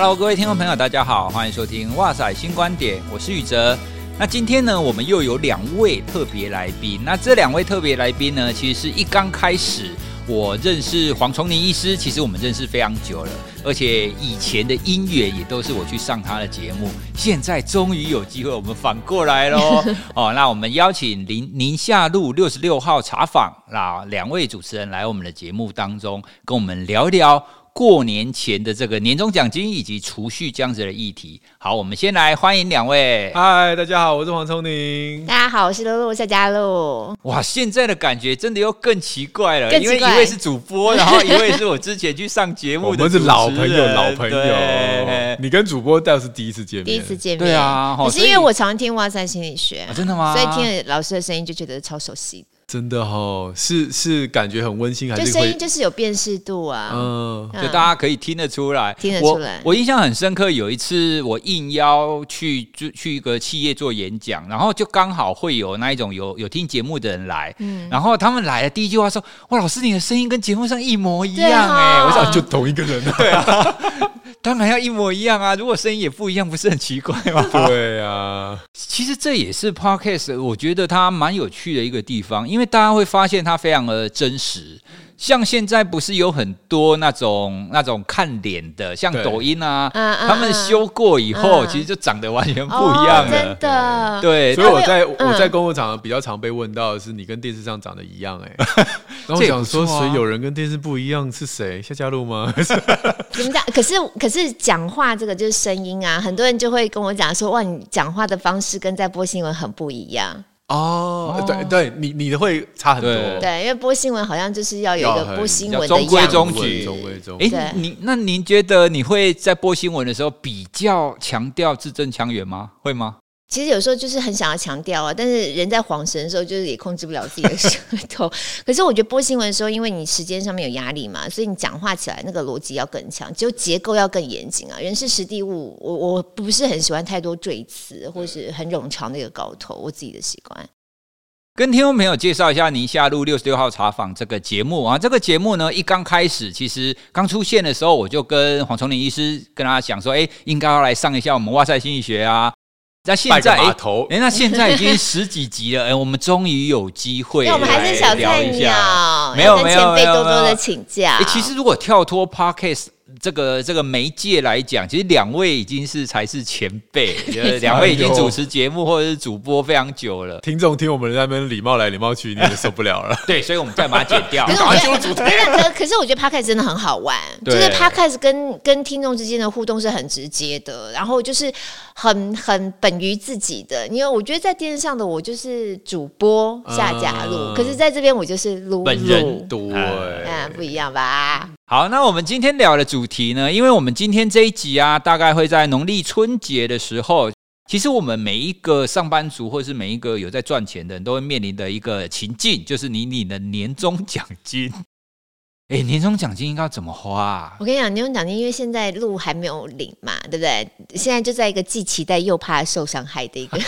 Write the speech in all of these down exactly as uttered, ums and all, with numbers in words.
Hello， 各位听众朋友，大家好，欢迎收听《哇塞新观点》，我是宇哲。那今天呢，我们又有两位特别来宾。那这两位特别来宾呢，其实是一刚开始我认识黄崇宁医师，其实我们认识非常久了，而且以前的音乐也都是我去上他的节目。现在终于有机会，我们反过来咯、哦、那我们邀请宁宁夏路六十六号茶坊那两位主持人来我们的节目当中，跟我们聊一聊过年前的这个年终奖金以及储蓄这样子的议题。好，我们先来欢迎两位。嗨，大家好，我是黄聪宁。大家好，我是露露夏嘉露。哇，现在的感觉真的又更奇怪了，奇怪，因为一位是主播，然后一位是我之前去上节目的主持人。我们是老朋友，老朋友。你跟主播倒是第一次见面，第一次见面。对啊，可是因为我常听《哇塞心理学》啊，真的吗？所以听老师的声音就觉得超熟悉的。真的哦，是是感觉很温馨，还是就声音就是有辨识度啊，嗯，就大家可以听得出来，听得出来。我, 我印象很深刻，有一次我应邀去去一个企业做演讲，然后就刚好会有那一种有有听节目的人来，嗯，然后他们来的第一句话说：“哇，老师你的声音跟节目上一模一样哎、欸！”我想就同一个人、啊，对啊。当然要一模一样啊！如果声音也不一样，不是很奇怪吗？对啊，其实这也是 podcast， 我觉得它蛮有趣的一个地方，因为大家会发现它非常的真实。像现在不是有很多那种那种看脸的，像抖音啊，嗯嗯、他们修过以后、嗯，其实就长得完全不一样了。哦、真的，对。所以我在、嗯、我在公共场合比较常被问到的是，你跟电视上长得一样哎、欸。然后我想说，谁有人跟电视不一样是谁？夏嘉露吗？怎么讲？可是可是讲话这个就是声音啊，很多人就会跟我讲说，哇，你讲话的方式跟在播新闻很不一样。哦, 哦，对对，你你的会差很多，对，因为播新闻好像就是要有一个播新闻的样子，中规中矩，中规中矩。哎，你那您觉得你会在播新闻的时候比较强调字正腔圆吗？会吗？其实有时候就是很想要强调啊，但是人在恍神的时候就是也控制不了自己的舌头。可是我觉得播新闻的时候，因为你时间上面有压力嘛，所以你讲话起来那个逻辑要更强，只有结构要更严谨啊。人事实地物，我我不是很喜欢太多赘词或是很冗长的一个高头，我自己的习惯。跟听众朋友介绍一下宁夏路六十六号茶坊这个节目啊，这个节目呢一刚开始，其实刚出现的时候，我就跟黄崇宁医师跟他讲说，哎，应该要来上一下我们哇塞心理学啊。那现在、欸、那现在已经十几集了，哎、欸，我们终于有机会来聊一下。我们还是小菜鸟，没有没有没有，前辈多多的请教。欸、其实如果跳脱 podcast 这个这个媒介来讲，其实两位已经是才是前辈，两位已经主持节目或者是主播非常久了。听众听我们在那边礼貌来礼貌去，你也受不了了。对，所以我们再把它剪掉。可是我觉得，可是我觉得 podcast 真的很好玩，就是 podcast 跟跟听众之间的互动是很直接的，然后就是。很很本于自己的，因为我觉得在电视上的我就是主播夏嘉露、嗯，可是在这边我就是露露本人多、欸嗯，不一样吧？好，那我们今天聊的主题呢？因为我们今天这一集啊，大概会在农历春节的时候。其实我们每一个上班族或是每一个有在赚钱的人都会面临的一个情境，就是你领的年终奖金。哎、欸，年终奖金应该要怎么花、啊？我跟你讲，年终奖金因为现在路还没有领嘛，对不对？现在就在一个既期待又怕受伤害的一个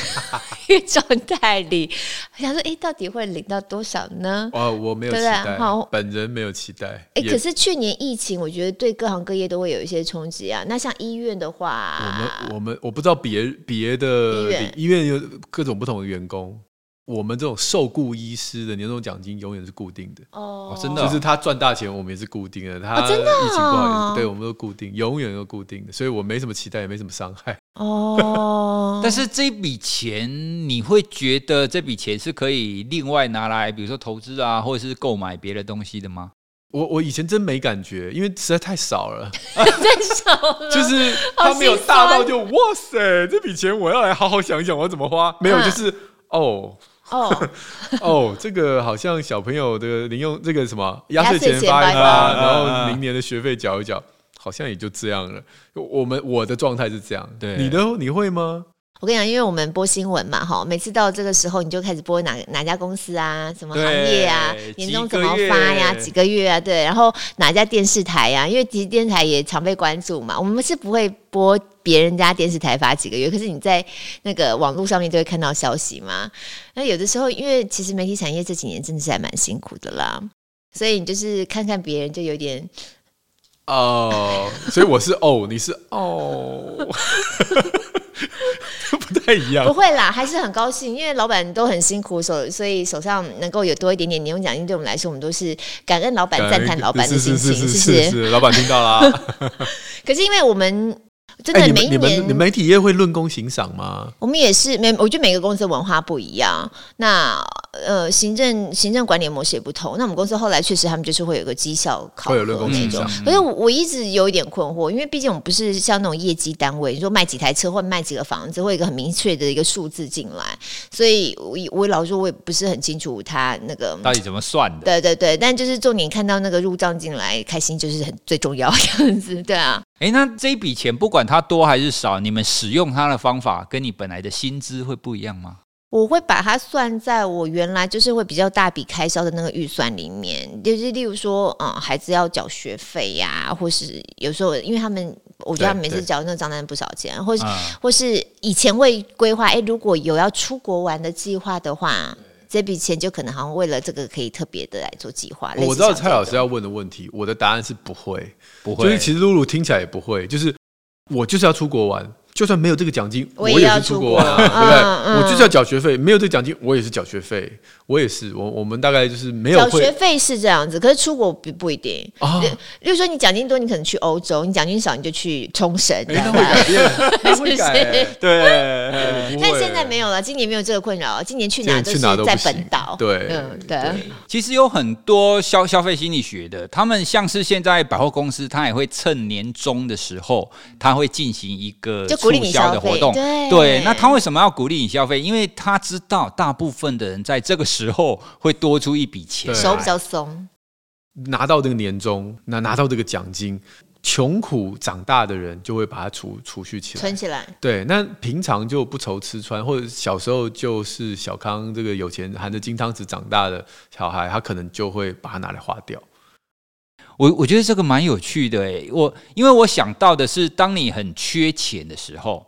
状态里，我想说，哎、欸，到底会领到多少呢？哦，我没有期待，本人没有期待。哎、欸，可是去年疫情，我觉得对各行各业都会有一些冲击啊。那像医院的话，我们我们我不知道别别的医院，医院有各种不同的员工。我们这种受雇医师的年终奖金永远是固定的哦，真的、哦，就是他赚大钱，我们也是固定的。他疫情不好，哦哦、对我们都固定，永远都固定的，所以我没什么期待，也没什么伤害。哦，但是这笔钱，你会觉得这笔钱是可以另外拿来，比如说投资啊，或者是购买别的东西的吗？我我以前真没感觉，因为实在太少了，太少了，就是他没有大到就哇塞，这笔钱我要来好好想一想我要怎么花，没有，嗯、就是哦。哦哦，这个好像小朋友的零用这个什么压岁钱发一发，然后明年的学费缴一缴，好像也就这样了。我们我的状态是这样，对你的你会吗？我跟你讲，因为我们播新闻嘛，哈，每次到这个时候你就开始播哪哪家公司啊，什么行业啊，年终怎么发呀，几个月啊，对，然后哪家电视台啊，因为其实电视台也常被关注嘛，我们是不会播别人家电视台发几个月，可是你在那个网络上面就会看到消息嘛。那有的时候，因为其实媒体产业这几年真的是还蛮辛苦的啦，所以你就是看看别人就有点。哦，所以我是哦，你是哦，不太一样。不会啦，还是很高兴，因为老板都很辛苦，所以手上能够有多一点点年终奖金，对我们来说，我们都是感恩老板、赞叹老板的心情。是是是是 是, 是，老板听到啦。可是因为我们。真的，每一年、欸、你, 們你们媒体业会论功行赏吗？我们也是，我觉得每个公司的文化不一样，那呃行政行政管理模式也不同。那我们公司后来确实他们就是会有个绩效考核那种，会有论功行赏。可是我一直有一点困惑，因为毕竟我们不是像那种业绩单位，你说卖几台车或卖几个房子，会有一个很明确的一个数字进来，所以我老实说，我也不是很清楚他那个到底怎么算的。对对对，但就是重点看到那个入账进来，开心就是很最重要的样子，对啊。哎，那这一笔钱不管它多还是少，你们使用它的方法跟你本来的薪资会不一样吗？我会把它算在我原来就是会比较大笔开销的那个预算里面，就是例如说，嗯，孩子要缴学费呀、啊，或是有时候因为他们，我觉得他们每次缴那个账单不少钱，或是、嗯、或是以前会规划，哎，如果有要出国玩的计划的话。这笔钱就可能好像为了这个可以特别的来做计划。我知道蔡老师要问的问题，我的答案是不会，不会。就是其实露露听起来也不会，就是我就是要出国玩，就算没有这个奖金，我也是出国玩，对不对？我就是要缴学费，没有这个奖金，我也是缴学费，我也是。我我们大概就是没有会。缴学费是这样子，可是出国不不一定啊。例如说你奖金多，你可能去欧洲；你奖金少，你就去冲绳。哎、欸，那会改变，那会改变，对。但现在没有了，今年没有这个困扰，今年去哪都是在本岛。对，嗯，对。其实有很多消消费心理学的，他们像是现在百货公司，他也会趁年终的时候，他会进行一个促销的活动。对，对。那他为什么要鼓励你消费？因为他知道大部分的人在这个时候会多出一笔钱，手比较松，拿到这个年终，拿拿到这个奖金。穷苦长大的人就会把它储储蓄起来，存起来。对，那平常就不愁吃穿，或者小时候就是小康这个有钱含着金汤匙长大的小孩，他可能就会把它拿来花掉。我我觉得这个蛮有趣的哎，我因为我想到的是，当你很缺钱的时候，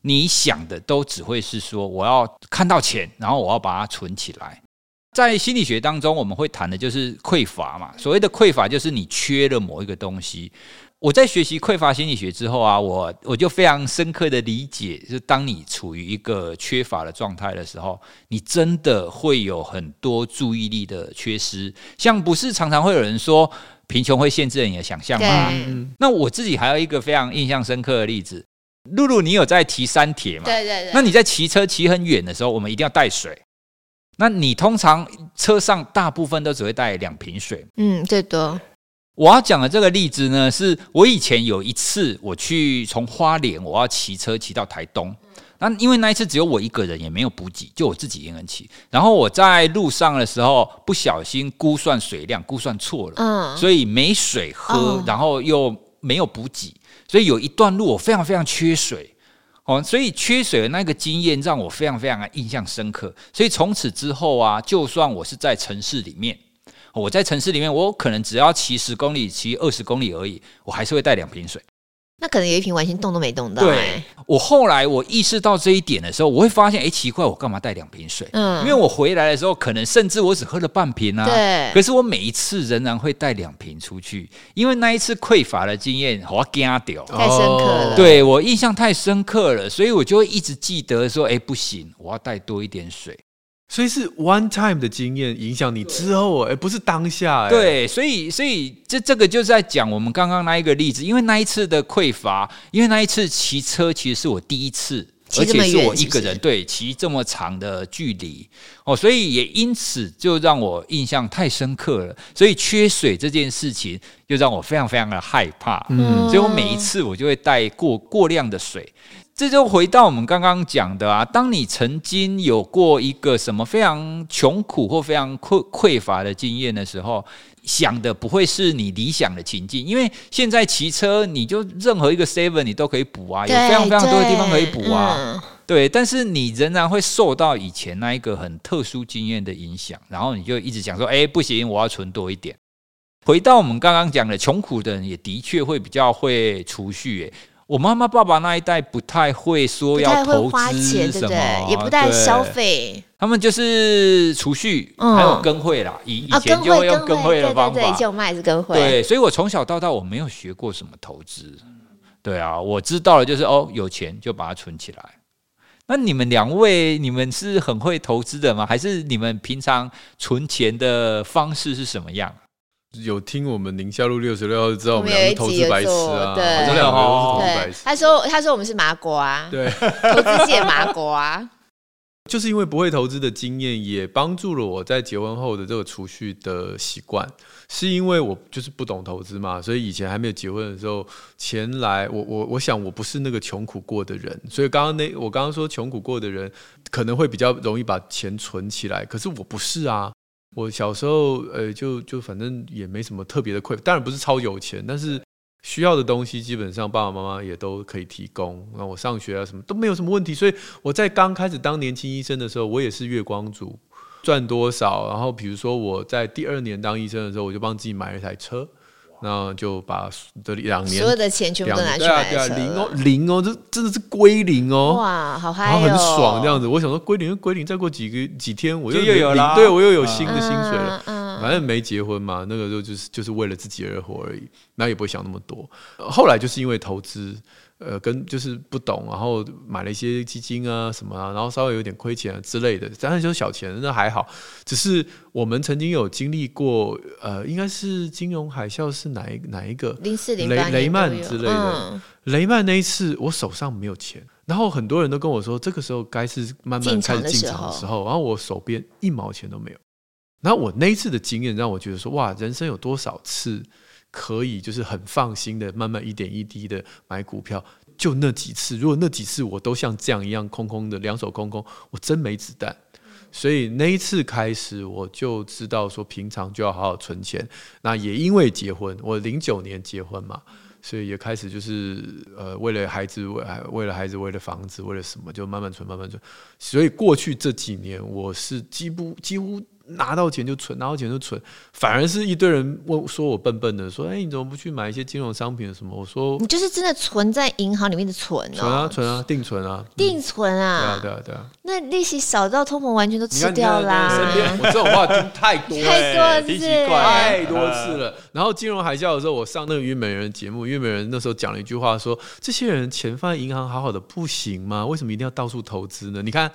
你想的都只会是说我要看到钱，然后我要把它存起来。在心理学当中，我们会谈的就是匮乏嘛。所谓的匮乏，就是你缺了某一个东西。我在学习匮乏心理学之后啊，我我就非常深刻的理解，就是当你处于一个缺乏的状态的时候，你真的会有很多注意力的缺失。像不是常常会有人说，贫穷会限制你的想象吗？那我自己还有一个非常印象深刻的例子，露露，你有在骑山铁嘛？对对对。那你在骑车骑很远的时候，我们一定要带水。那你通常车上大部分都只会带两瓶水，嗯，最多。我要讲的这个例子呢，是我以前有一次我去从花莲，我要骑车骑到台东，那因为那一次只有我一个人，也没有补给，就我自己一个人骑。然后我在路上的时候不小心估算水量，估算错了，嗯，所以没水喝，嗯，然后又没有补给，所以有一段路我非常非常缺水。哦，所以缺水的那个经验让我非常非常的印象深刻。所以从此之后啊，就算我是在城市里面。我在城市里面，我可能只要骑十公里、骑二十公里而已，我还是会带两瓶水。那可能有一瓶完全动都没动到。对，我后来我意识到这一点的时候，我会发现，哎，奇怪，我干嘛带两瓶水？嗯，因为我回来的时候，可能甚至我只喝了半瓶啊。对。可是我每一次仍然会带两瓶出去，因为那一次匮乏的经验，我吓到，太深刻了。对，我印象太深刻了，所以我就会一直记得说，哎，不行，我要带多一点水。所以是 one time 的经验影响你之后，欸，不是当下，欸，对，所以所以这这个就是在讲我们刚刚那一个例子，因为那一次的匮乏，因为那一次骑车其实是我第一次，而且是我一个人，是是对，骑这么长的距离，哦，所以也因此就让我印象太深刻了。所以缺水这件事情就让我非常非常的害怕，嗯，所以我每一次我就会带过过量的水。这就回到我们刚刚讲的啊，当你曾经有过一个什么非常穷苦或非常匮乏的经验的时候，想的不会是你理想的情境，因为现在骑车你就任何一个 seven 你都可以补啊，有非常非常多的地方可以补啊， 对， 对，但是你仍然会受到以前那一个很特殊经验的影响，然后你就一直讲说，哎，不行，我要存多一点。回到我们刚刚讲的，穷苦的人也的确会比较会储蓄，欸，我妈妈爸爸那一代不太会说要投资什么，对，也不太消费，他们就是储蓄、嗯、还有跟会啦，以前就会用跟会的方法、哦、跟会跟会对对对，以前我妈也是跟会，对，所以我从小到大我没有学过什么投资，对啊，我知道了就是哦，有钱就把它存起来。那你们两位，你们是很会投资的吗？还是你们平常存钱的方式是什么样？有听我们宁夏路六十六号就知道我们两个是投资白痴啊，我们两个都是投资白痴。他说他说我们是麻瓜，对，投资界麻瓜。就是因为不会投资的经验，也帮助了我在结婚后的这个储蓄的习惯。是因为我就是不懂投资嘛，所以以前还没有结婚的时候，钱来我我我想我不是那个穷苦过的人，所以刚刚那我刚刚说穷苦过的人可能会比较容易把钱存起来，可是我不是啊。我小时候呃就就反正也没什么特别的匮乏，当然不是超有钱，但是需要的东西基本上爸爸妈妈也都可以提供，那我上学啊什么都没有什么问题，所以我在刚开始当年轻医生的时候，我也是月光族，赚多少，然后比如说我在第二年当医生的时候，我就帮自己买了一台车，那就把这两年所有的钱全部都拿去买车了，对啊对啊，零哦零哦，这真的是归零哦，哇，好嗨哦，很爽这样子。我想说归零就归零，再过几个几天我 又, 又有了，对，我又有新的薪水了。嗯嗯、反正没结婚嘛，那个时候就是就是为了自己而活而已，那也不会想那么多。后来就是因为投资，呃，跟就是不懂，然后买了一些基金啊什么啊，然后稍微有点亏钱、啊、之类的，当然就是小钱，那还好。只是我们曾经有经历过，呃，应该是金融海啸是哪一哪一个？零四零八年雷曼之类的、嗯。雷曼那一次，我手上没有钱，然后很多人都跟我说，这个时候该是慢慢开始进场的时候，然后我手边一毛钱都没有。然后我那一次的经验让我觉得说，哇，人生有多少次？可以就是很放心的慢慢一点一滴的买股票，就那几次，如果那几次我都像这样一样空空的，两手空空，我真没子弹。所以那一次开始我就知道说平常就要好好存钱，那也因为结婚，我零九年结婚嘛，所以也开始就是、呃、为了孩子 为, 为了孩子为了房子为了什么就慢慢存慢慢存，所以过去这几年我是几乎几乎拿到钱就存，拿到钱就存，反而是一堆人问说我笨笨的，说哎、欸、你怎么不去买一些金融商品什么？我说你就是真的存在银行里面的存哦，存啊存啊，定存啊，定存啊，嗯、对啊对啊对啊，那利息少到通膨完全都吃掉啦。我这种话听太多太多次太多次了。然后金融海啸的时候，我上那个虞美人节目，虞美人那时候讲了一句话说：这些人钱放在银行好好的不行吗？为什么一定要到处投资呢？你看。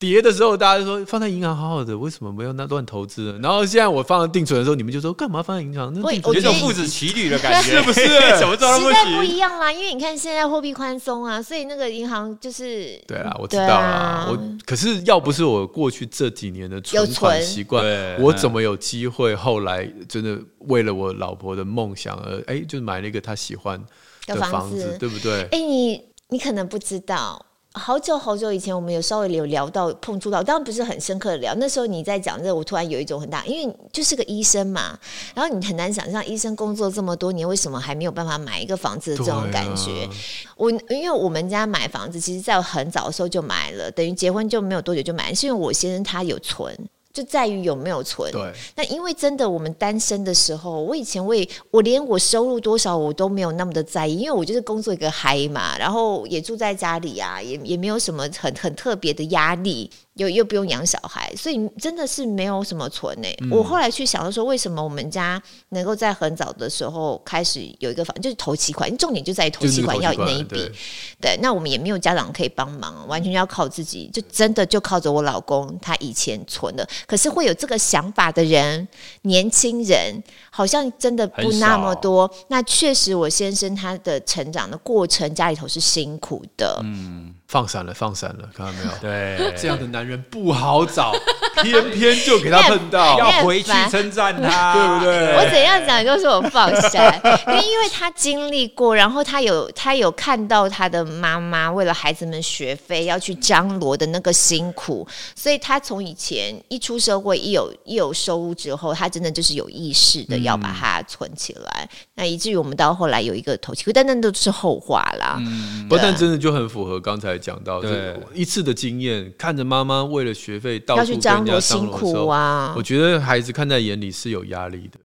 跌的时候大家就说放在银行好好的，为什么没有乱投资呢？然后现在我放在定存的时候，你们就说干嘛放在银行，有一种父子骑驴的感觉，是不是？什么状况？时代不一样啦，因为你看现在货币宽松啊，所以那个银行就是对啦，我知道啦、啊、我可是要不是我过去这几年的存款习惯，我怎么有机会后来真的为了我老婆的梦想而哎、欸，就买了一个她喜欢的房 子, 的房子对不对？哎、欸，你你可能不知道。好久好久以前我们有稍微有聊到碰触到，当然不是很深刻的聊，那时候你在讲这，我突然有一种很大，因为你就是个医生嘛，然后你很难想象医生工作这么多年为什么还没有办法买一个房子的这种感觉、啊、我因为我们家买房子其实在很早的时候就买了，等于结婚就没有多久就买了，是因为我先生他有存，就在于有没有存。对，那因为真的我们单身的时候，我以前我也我连我收入多少我都没有那么的在意，因为我就是工作一个嗨嘛，然后也住在家里啊，也也没有什么很很特别的压力，又又不用养小孩，所以真的是没有什么存诶、欸嗯。我后来去想到说，为什么我们家能够在很早的时候开始有一个房，就是投期款，重点就在于投期款要那一笔。对, 对，那我们也没有家长可以帮忙，完全要靠自己，就真的就靠着我老公他以前存的。可是会有这个想法的人，年轻人好像真的不那么多。那确实，我先生他的成长的过程，家里头是辛苦的。嗯。放闪了，放闪了，看到没有？对，这样的男人不好找，偏偏就给他碰到，要回去称赞他，对不对？我怎样讲就是我放闪，因为他经历过，然后他有他有看到他的妈妈为了孩子们学费要去张罗的那个辛苦，所以他从以前一出社会一有一有收入之后，他真的就是有意识的要把它存起来，嗯、那以至于我们到后来有一个投期，但那都是后话啦。嗯、不但真的就很符合刚才。讲到一次的经验，看着妈妈为了学费到处跟人家张罗的时候，我觉得孩子看在眼里是有压力的。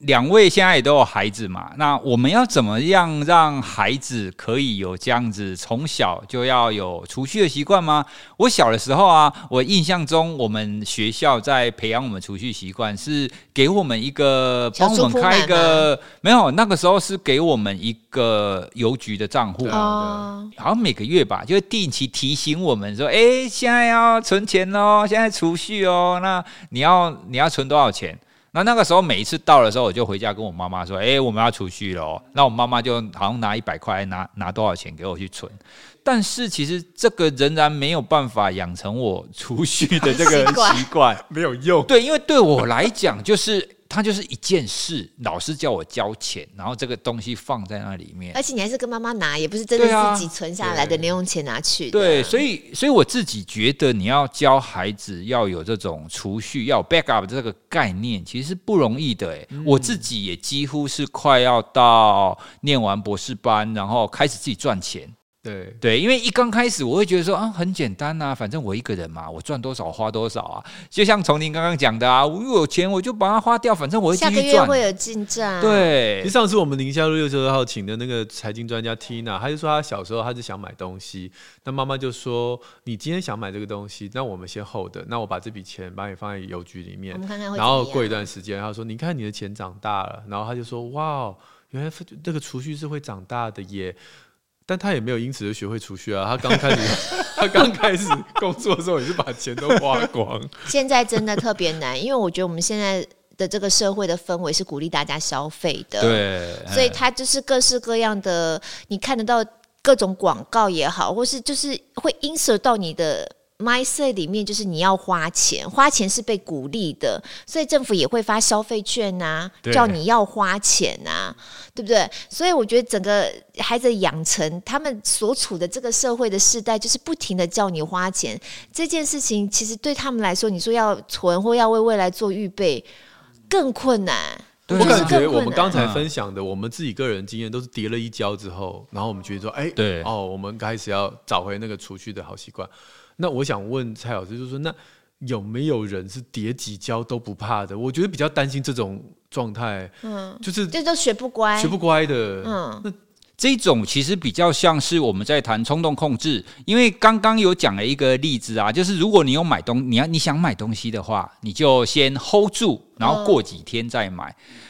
两位现在也都有孩子嘛，那我们要怎么样让孩子可以有这样子从小就要有储蓄的习惯吗？我小的时候啊，我印象中我们学校在培养我们储蓄习惯是给我们一个帮我们开一个，没有，那个时候是给我们一个邮局的账户、哦、好像每个月吧，就定期提醒我们说，哎，现在要存钱哦，现在储蓄哦，那你要你要存多少钱。那那个时候每一次到的时候，我就回家跟我妈妈说：“哎、欸，我们要储蓄了、哦。”那我妈妈就好像拿一百块，拿拿多少钱给我去存。但是其实这个仍然没有办法养成我储蓄的这个习惯，没有用。对，因为对我来讲，就是它就是一件事，老师叫我交钱，然后这个东西放在那里面，而且你还是跟妈妈拿，也不是真的自己存下来的零用钱拿去的。对，所以所以我自己觉得，你要教孩子要有这种储蓄，要有 backup 这个概念，其实是不容易的、欸嗯。我自己也几乎是快要到念完博士班，然后开始自己赚钱。对, 对，因为一刚开始我会觉得说啊，很简单啊，反正我一个人嘛，我赚多少花多少啊，就像从您刚刚讲的啊，我有钱我就把它花掉，反正我会继续赚，下个月会有进账。对，上次我们宁夏路六十二号请的那个财经专家 Tina， 她就说她小时候她是想买东西，那妈妈就说你今天想买这个东西，那我们先 hold 的，那我把这笔钱把你放在邮局里面，我们看看会怎么样。然后过一段时间，她说你看你的钱长大了，然后她就说哇，原来这个储蓄是会长大的耶。但他也没有因此就学会储蓄啊，他刚开始他刚开始工作的时候也是把钱都花光。现在真的特别难，因为我觉得我们现在的这个社会的氛围是鼓励大家消费的，对，所以他就是各式各样的，你看得到各种广告也好，或是就是会影射到你的mindset 里面，就是你要花钱，花钱是被鼓励的，所以政府也会发消费券啊，叫你要花钱啊，对不对？所以我觉得整个孩子养成，他们所处的这个社会的世代，就是不停的叫你花钱这件事情，其实对他们来说，你说要存或要为未来做预备，更困难。我感觉我们刚才分享的，我们自己个人经验都是跌了一跤之后，然后我们觉得说，哎，对哦，我们开始要找回那个储蓄的好习惯。那我想问蔡老师，就是说，那有没有人是跌几跤都不怕的？我觉得比较担心这种状态，嗯，就是这都学不乖，学不乖的，嗯，那这种其实比较像是我们在谈冲动控制，因为刚刚有讲了一个例子啊，就是如果你有买东，你要你想买东西的话，你就先 hold 住，然后过几天再买。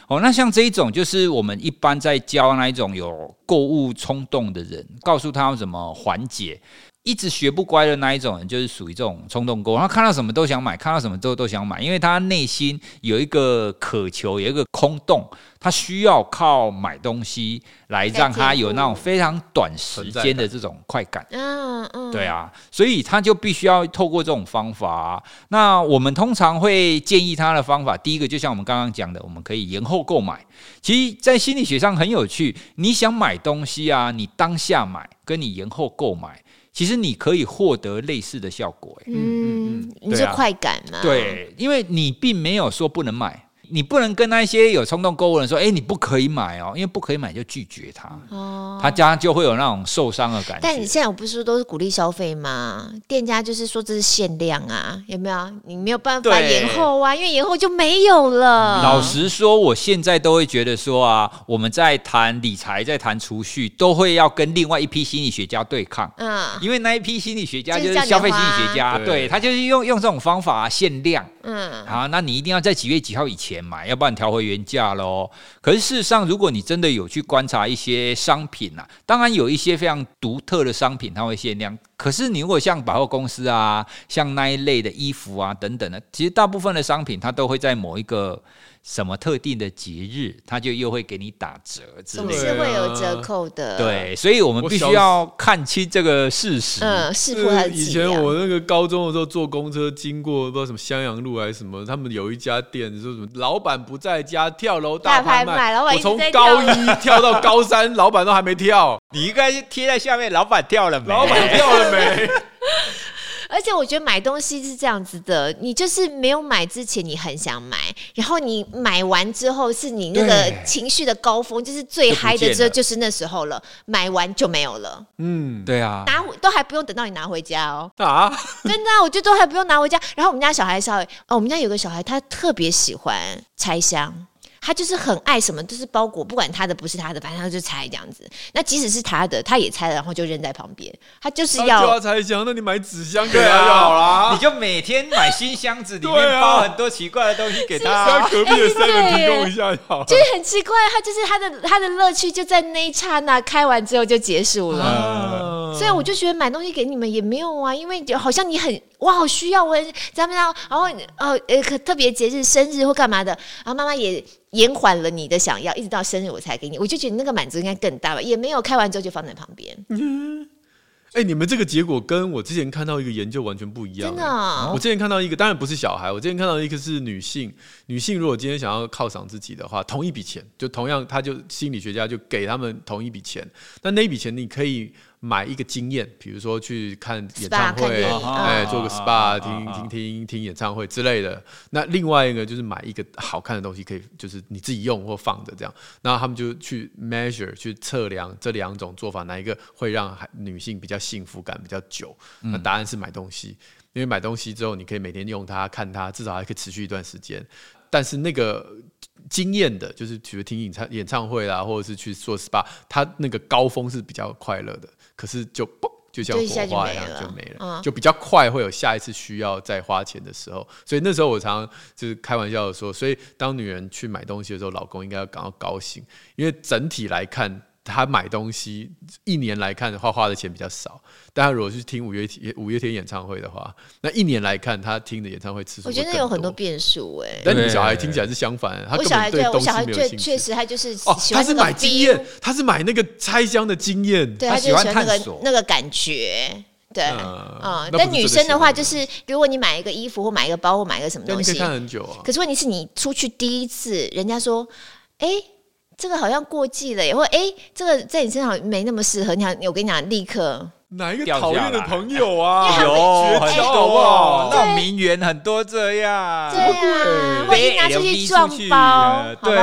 哦，哦那像这一种就是我们一般在教那一种有购物冲动的人，告诉他要怎么缓解。一直学不乖的那一种人，就是属于这种冲动购，他看到什么都想买，看到什么都都想买，因为他内心有一个渴求，有一个空洞，他需要靠买东西来让他有那种非常短时间的这种快感。嗯嗯，对啊，所以他就必须要透过这种方法、啊。那我们通常会建议他的方法，第一个就像我们刚刚讲的，我们可以延后购买。其实，在心理学上很有趣，你想买东西啊，你当下买，跟你延后购买。其实你可以获得类似的效果、欸、嗯, 嗯你是快感嘛、啊？对，因为你并没有说不能买，你不能跟那些有冲动购物的人说，哎、欸，你不可以买哦，因为不可以买就拒绝他，哦、他家就会有那种受伤的感觉。但你现在不是都是鼓励消费吗？店家就是说这是限量啊，有没有？你没有办法延后啊，因为延后就没有了。老实说，我现在都会觉得说啊，我们在谈理财，在谈储蓄，都会要跟另外一批心理学家对抗。嗯，因为那一批心理学家就是消费心理学家，对，他就是用用这种方法、啊、限量。嗯，啊，那你一定要在几月几号以前。买，要不然调回原价咯。可是事实上，如果你真的有去观察一些商品啊，当然有一些非常独特的商品它会限量，可是你如果像百货公司啊，像那一类的衣服啊等等的，其实大部分的商品它都会在某一个什么特定的节日，它就又会给你打折之类的，总是会有折扣的。对，所以我们必须要看清这个事实。嗯，是不是以前我那个高中的时候坐公车经过，不知道什么襄阳路还是什么，他们有一家店说什么老板不在家，跳楼大拍卖。老板我从高一跳到高三，老板都还没跳。你应该贴在下面，老板跳了没？老板跳了没？而且我觉得买东西是这样子的，你就是没有买之前你很想买，然后你买完之后是你那个情绪的高峰，就是最嗨的时候，就是那时候了，买完就没有了。嗯，对啊，拿都还不用等到你拿回家哦。啊，真的、啊，我觉得都还不用拿回家。然后我们家小孩稍微，哦，我们家有个小孩他特别喜欢拆箱。他就是很爱什么就是包裹，不管他的不是他的，反正他就拆这样子。那即使是他的，他也拆了，然后就扔在旁边。他就是要就要拆箱，那你买纸箱给他就好啦。你就每天买新箱子，里面包很多奇怪的东西给他、啊，他隔壁的seven提供一下就好了。就是很奇怪，他就是他的他的乐趣就在那一刹那，开完之后就结束了。啊所以我就觉得买东西给你们也没有啊，因为好像你很哇好需要我很咱们要然后呃呃特别节日生日或干嘛的，然后妈妈也延缓了你的想要，一直到生日我才给你，我就觉得那个满足应该更大吧，也没有开完之后就放在旁边。嗯，哎、欸，你们这个结果跟我之前看到一个研究完全不一样、欸，真的、哦。我之前看到一个，当然不是小孩，我之前看到一个是女性，女性如果今天想要犒赏自己的话，同一笔钱，就同样，他就心理学家就给他们同一笔钱，但那一笔钱你可以买一个经验，比如说去看演唱会，哎、欸，做个 S P A， 听听听听演唱会之类的。那另外一个就是买一个好看的东西，可以就是你自己用或放着这样。然后他们就去 measure 去测量这两种做法，哪一个会让女性比较幸福感比较久？那答案是买东西，因为买东西之后你可以每天用它、看它，至少还可以持续一段时间。但是那个经验的，就是比如听演唱演唱会啦，或者是去做 S P A， 它那个高峰是比较快乐的。可是就嘣，就像火花一样就没了，嗯、就比较快会有下一次需要再花钱的时候，所以那时候我常常就是开玩笑的说，所以当女人去买东西的时候，老公应该要感到高兴，因为整体来看，他买东西一年来看的话花的钱比较少，但他如果去听五月天五月天演唱会的话，那一年来看他听的演唱会次数，我觉得有很多变数哎、欸。但你小孩听起来是相反，他根本对东西没有兴趣。确实他就是喜欢、哦、他是买经验，他是买那个拆箱的经验，他喜欢探索那个感觉。对，嗯，嗯但女生的话，就是如果你买一个衣服或买一个包或买一个什么东西，你可以看很久啊。可是问题是你出去第一次，人家说，哎、欸。这个好像过季了耶，或哎、欸，这个在你身上没那么适合。你看，我跟你讲，立刻哪一个讨厌的朋友啊？有很多，那种名媛很多这样，对啊，万一拿出去撞包，对，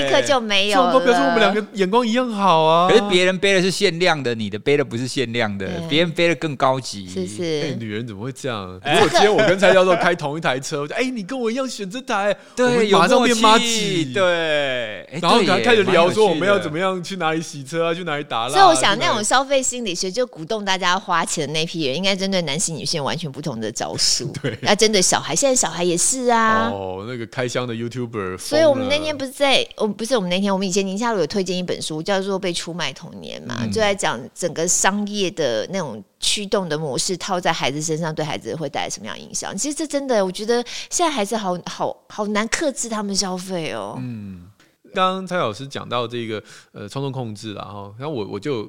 立刻就没有了。撞包表示我们两个眼光一样好啊。可是别人背的是限量的，你的背的不是限量的，别人背的更高级。是是，欸、女人怎么会这样？如果今天我跟蔡教授开同一台车，哎、欸，你跟我一样选这台，对，马上变麻吉，对。然后开始聊说我们要怎么样去哪里洗车啊，去哪里打蜡、啊。所以我想那种消费心理学就鼓动大家花钱的那批人，应该针对男性女性完全不同的招数。对，要针对小孩，现在小孩也是啊。哦，那个开箱的 YouTuber。所以我们那天不是在，我不是我们那天，我们以前宁夏路有推荐一本书，叫做《被出卖童年》嘛，嗯、就在讲整个商业的那种。驱动的模式套在孩子身上，对孩子会带来什么样的影响？其实这真的，我觉得现在孩子好好好难克制他们消费哦。嗯，刚刚蔡老师讲到这个呃冲动控制啦哈，然后我我就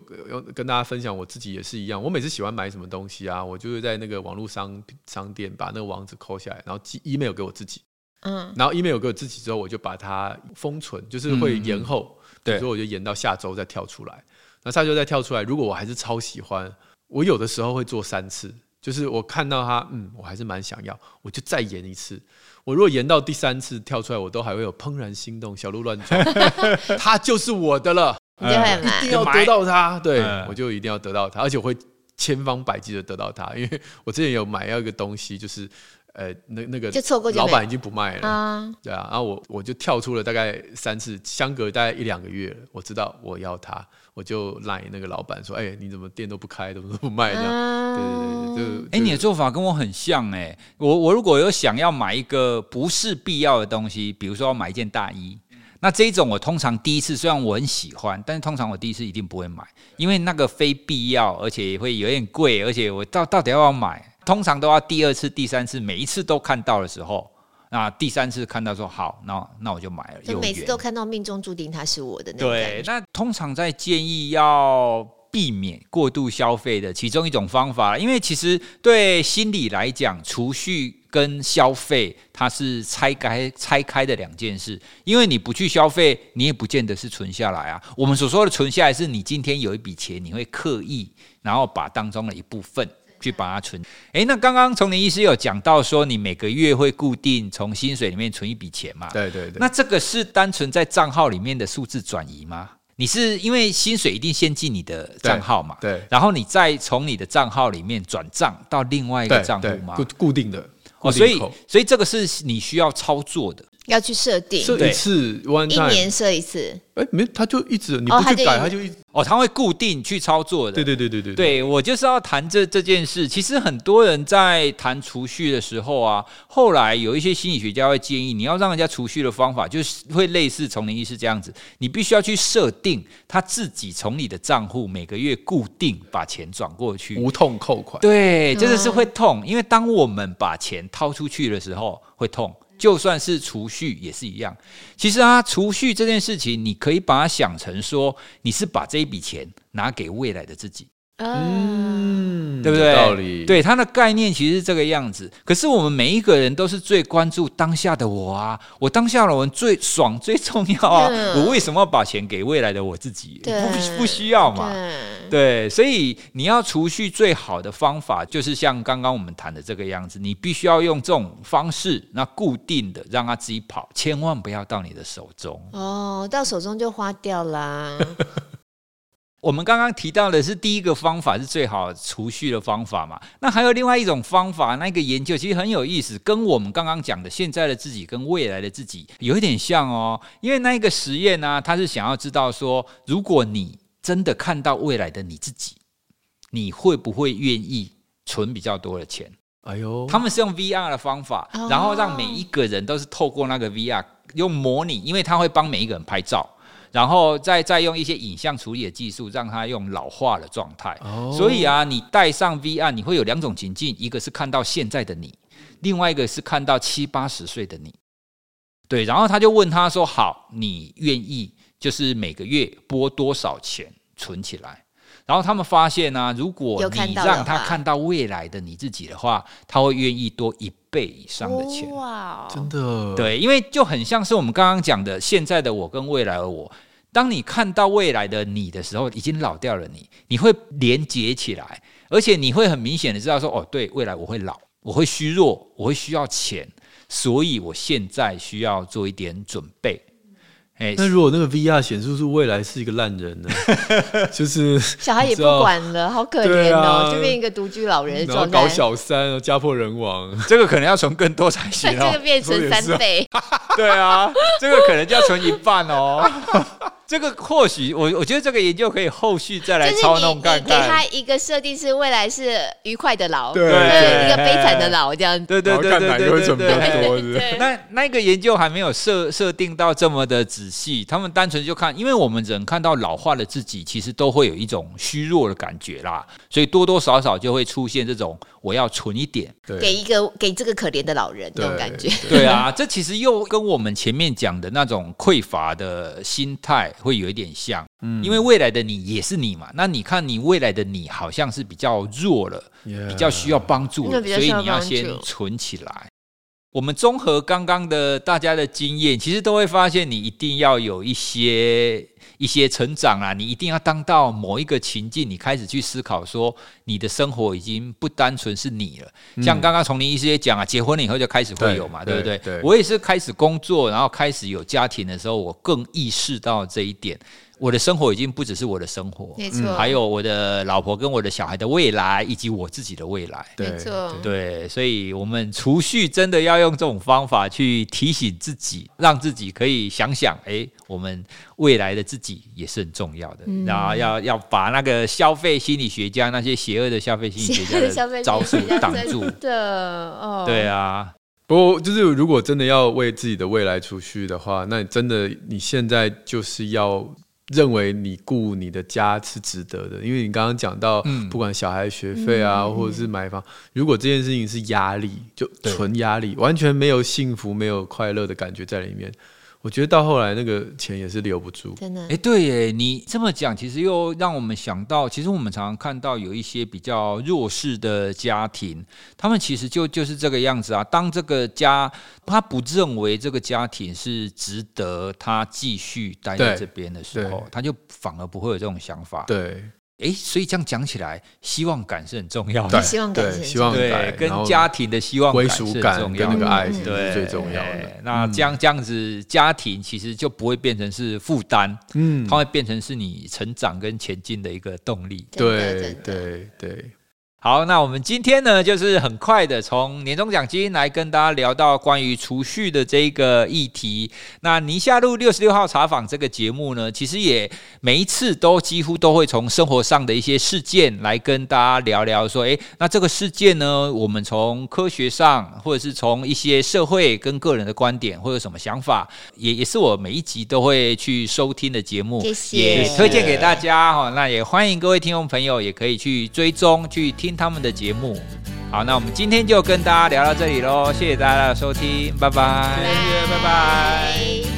跟大家分享，我自己也是一样，我每次喜欢买什么东西啊，我就会在那个网络商商店把那个网址抠下来，然后寄 email 给我自己，嗯，然后 email 给我自己之后，我就把它封存，就是会延后，对、嗯，所以我就延到下周再跳出来，那下周再跳出来，如果我还是超喜欢。我有的时候会做三次，就是我看到他，嗯，我还是蛮想要，我就再延一次。我如果延到第三次跳出来，我都还会有怦然心动、小鹿乱撞，他就是我的了，你就会买，一定要得到他。对，嗯、我就一定要得到他，而且我会千方百计的得到他，因为我之前有买到一个东西，就是。呃，那那个老板已经不卖了，啊对啊，然后我我就跳出了大概三次，相隔大概一两个月了，我知道我要它，我就 line 那个老板说，哎、欸，你怎么店都不开，怎么都不卖这样？啊、对对对，就哎、欸，你的做法跟我很像哎、欸，我我如果有想要买一个不是必要的东西，比如说要买一件大衣。那这一种我通常第一次虽然我很喜欢，但是通常我第一次一定不会买，因为那个非必要，而且也会有点贵，而且我到到底要不要买，通常都要第二次、第三次，每一次都看到的时候，那第三次看到说好，那那我就买了。就每次都看到命中注定它是我的那种感觉。对，那通常在建议要避免过度消费的其中一种方法，因为其实对心理来讲，储蓄。跟消费它是拆开拆开的两件事，因为你不去消费，你也不见得是存下来啊。我们所说的存下来，是你今天有一笔钱，你会刻意然后把当中的一部分去把它存。哎，那刚刚从林医师有讲到说，你每个月会固定从薪水里面存一笔钱嘛？对对对。那这个是单纯在账号里面的数字转移吗？你是因为薪水一定先进你的账号嘛？对。对然后你再从你的账号里面转账到另外一个账户吗？固定的。哦、所以所以这个是你需要操作的，要去设定设一次一年设一次，哎，没，他就一直你不去改，哦，他就一直哦，他会固定去操作的。对对对对对，对我就是要谈这这件事。其实很多人在谈储蓄的时候啊，后来有一些心理学家会建议，你要让人家储蓄的方法，就是会类似从零医师这样子，你必须要去设定他自己从你的账户每个月固定把钱转过去，无痛扣款。对，真的是会痛，嗯，因为当我们把钱掏出去的时候会痛。就算是储蓄也是一样，其实啊，储蓄这件事情，你可以把它想成说，你是把这一笔钱拿给未来的自己，嗯，对不对？有道理，对，它的概念其实是这个样子。可是我们每一个人都是最关注当下的我啊，我当下的我最爽最重要啊，嗯，我为什么要把钱给未来的我自己？不不需要嘛，对，对，所以你要储蓄最好的方法就是像刚刚我们谈的这个样子，你必须要用这种方式，那固定的让它自己跑，千万不要到你的手中哦，到手中就花掉啦。我们刚刚提到的是第一个方法是最好储蓄的方法嘛，那还有另外一种方法，那个研究其实很有意思，跟我们刚刚讲的现在的自己跟未来的自己有一点像哦，因为那个实验啊，它是想要知道说，如果你真的看到未来的你自己，你会不会愿意存比较多的钱。哎呦，他们是用 V R 的方法，哦，然后让每一个人都是透过那个 V R 用模拟，因为他会帮每一个人拍照，然后再再用一些影像处理的技术让它用老化的状态，oh. 所以啊，你戴上 V R 你会有两种情境，一个是看到现在的你，另外一个是看到七八十岁的你。对，然后他就问他说，好，你愿意就是每个月拨多少钱存起来，然后他们发现啊，如果你让他看到未来的你自己的话，他会愿意多一倍以上的钱。哇，真的，对，因为就很像是我们刚刚讲的现在的我跟未来的我，当你看到未来的你的时候，已经老掉了你，你会连结起来，而且你会很明显的知道说，哦，对，未来我会老，我会虚弱，我会需要钱，所以我现在需要做一点准备。那如果那个 V R 显示出未来是一个烂人呢？就是小孩也不管了，好可怜哦，啊，就变一个独居老人的状态，然后搞小三，家破人亡，这个可能要存更多才行哦，这个变成三倍，对啊，这个可能就要存一半哦。这个或许 我, 我觉得这个研究可以后续再来操弄看看，就是，你, 你给他一个设定是未来是愉快的老，对，一个悲惨的老这样子，对对对对对对对对对对。那那个研究还没有设设定到这么的仔细，他们单纯就看，因为我们人看到老化的自己，其实都会有一种虚弱的感觉啦，所以多多少少就会出现这种我要存一点，给一个给这个可怜的老人那种感觉。对， 对啊，这其实又跟我们前面讲的那种匮乏的心态。会有一点像，嗯，因为未来的你也是你嘛，那你看你未来的你好像是比较弱了，yeah. 比较需要帮助了，所以你要先存起来。我们综合刚刚的大家的经验，其实都会发现你一定要有一些一些成长啦，你一定要当到某一个情境，你开始去思考说你的生活已经不单纯是你了，嗯，像刚刚从林医师也讲啊，结婚了以后就开始会有嘛， 对, 对不 对, 对, 对，我也是开始工作然后开始有家庭的时候，我更意识到这一点，我的生活已经不只是我的生活，没错，还有我的老婆跟我的小孩的未来，以及我自己的未来，对，没错，对，所以我们储蓄真的要用这种方法去提醒自己，让自己可以想想，哎，我们未来的自己也是很重要的，嗯，然后 要, 要把那个消费心理学家，那些邪恶的消费心理学家的招数挡住，真的，哦，对啊。不过就是如果真的要为自己的未来储蓄的话，那真的你现在就是要认为你顾你的家是值得的，因为你刚刚讲到，嗯，不管小孩学费啊，嗯，或者是买房，如果这件事情是压力，就纯压力，完全没有幸福没有快乐的感觉在里面，我觉得到后来那个钱也是留不住，真的。哎，对耶，你这么讲，其实又让我们想到，其实我们常常看到有一些比较弱势的家庭，他们其实就就是这个样子啊。当这个家他不认为这个家庭是值得他继续待在这边的时候，他就反而不会有这种想法。对。哎，所以这样讲起来，希望感是很重要的，希望感是很重要的，对，希望感，跟家庭的希望感是很重要的，归属感跟那个爱是最重要的。那这样这样子，家庭其实就不会变成是负担，嗯，它会变成是你成长跟前进的一个动力。对对对。好，那我们今天呢，就是很快的从年终奖金来跟大家聊到关于储蓄的这个议题。那宁夏路六十六号茶坊这个节目呢，其实也每一次都几乎都会从生活上的一些事件来跟大家聊聊说，诶，那这个事件呢，我们从科学上或者是从一些社会跟个人的观点会有什么想法，也也是我每一集都会去收听的节目，谢谢，也推荐给大家哈。那也欢迎各位听众朋友也可以去追踪去听他们的节目。好，那我们今天就跟大家聊到这里咯，谢谢大家的收听，拜拜，谢谢，拜拜。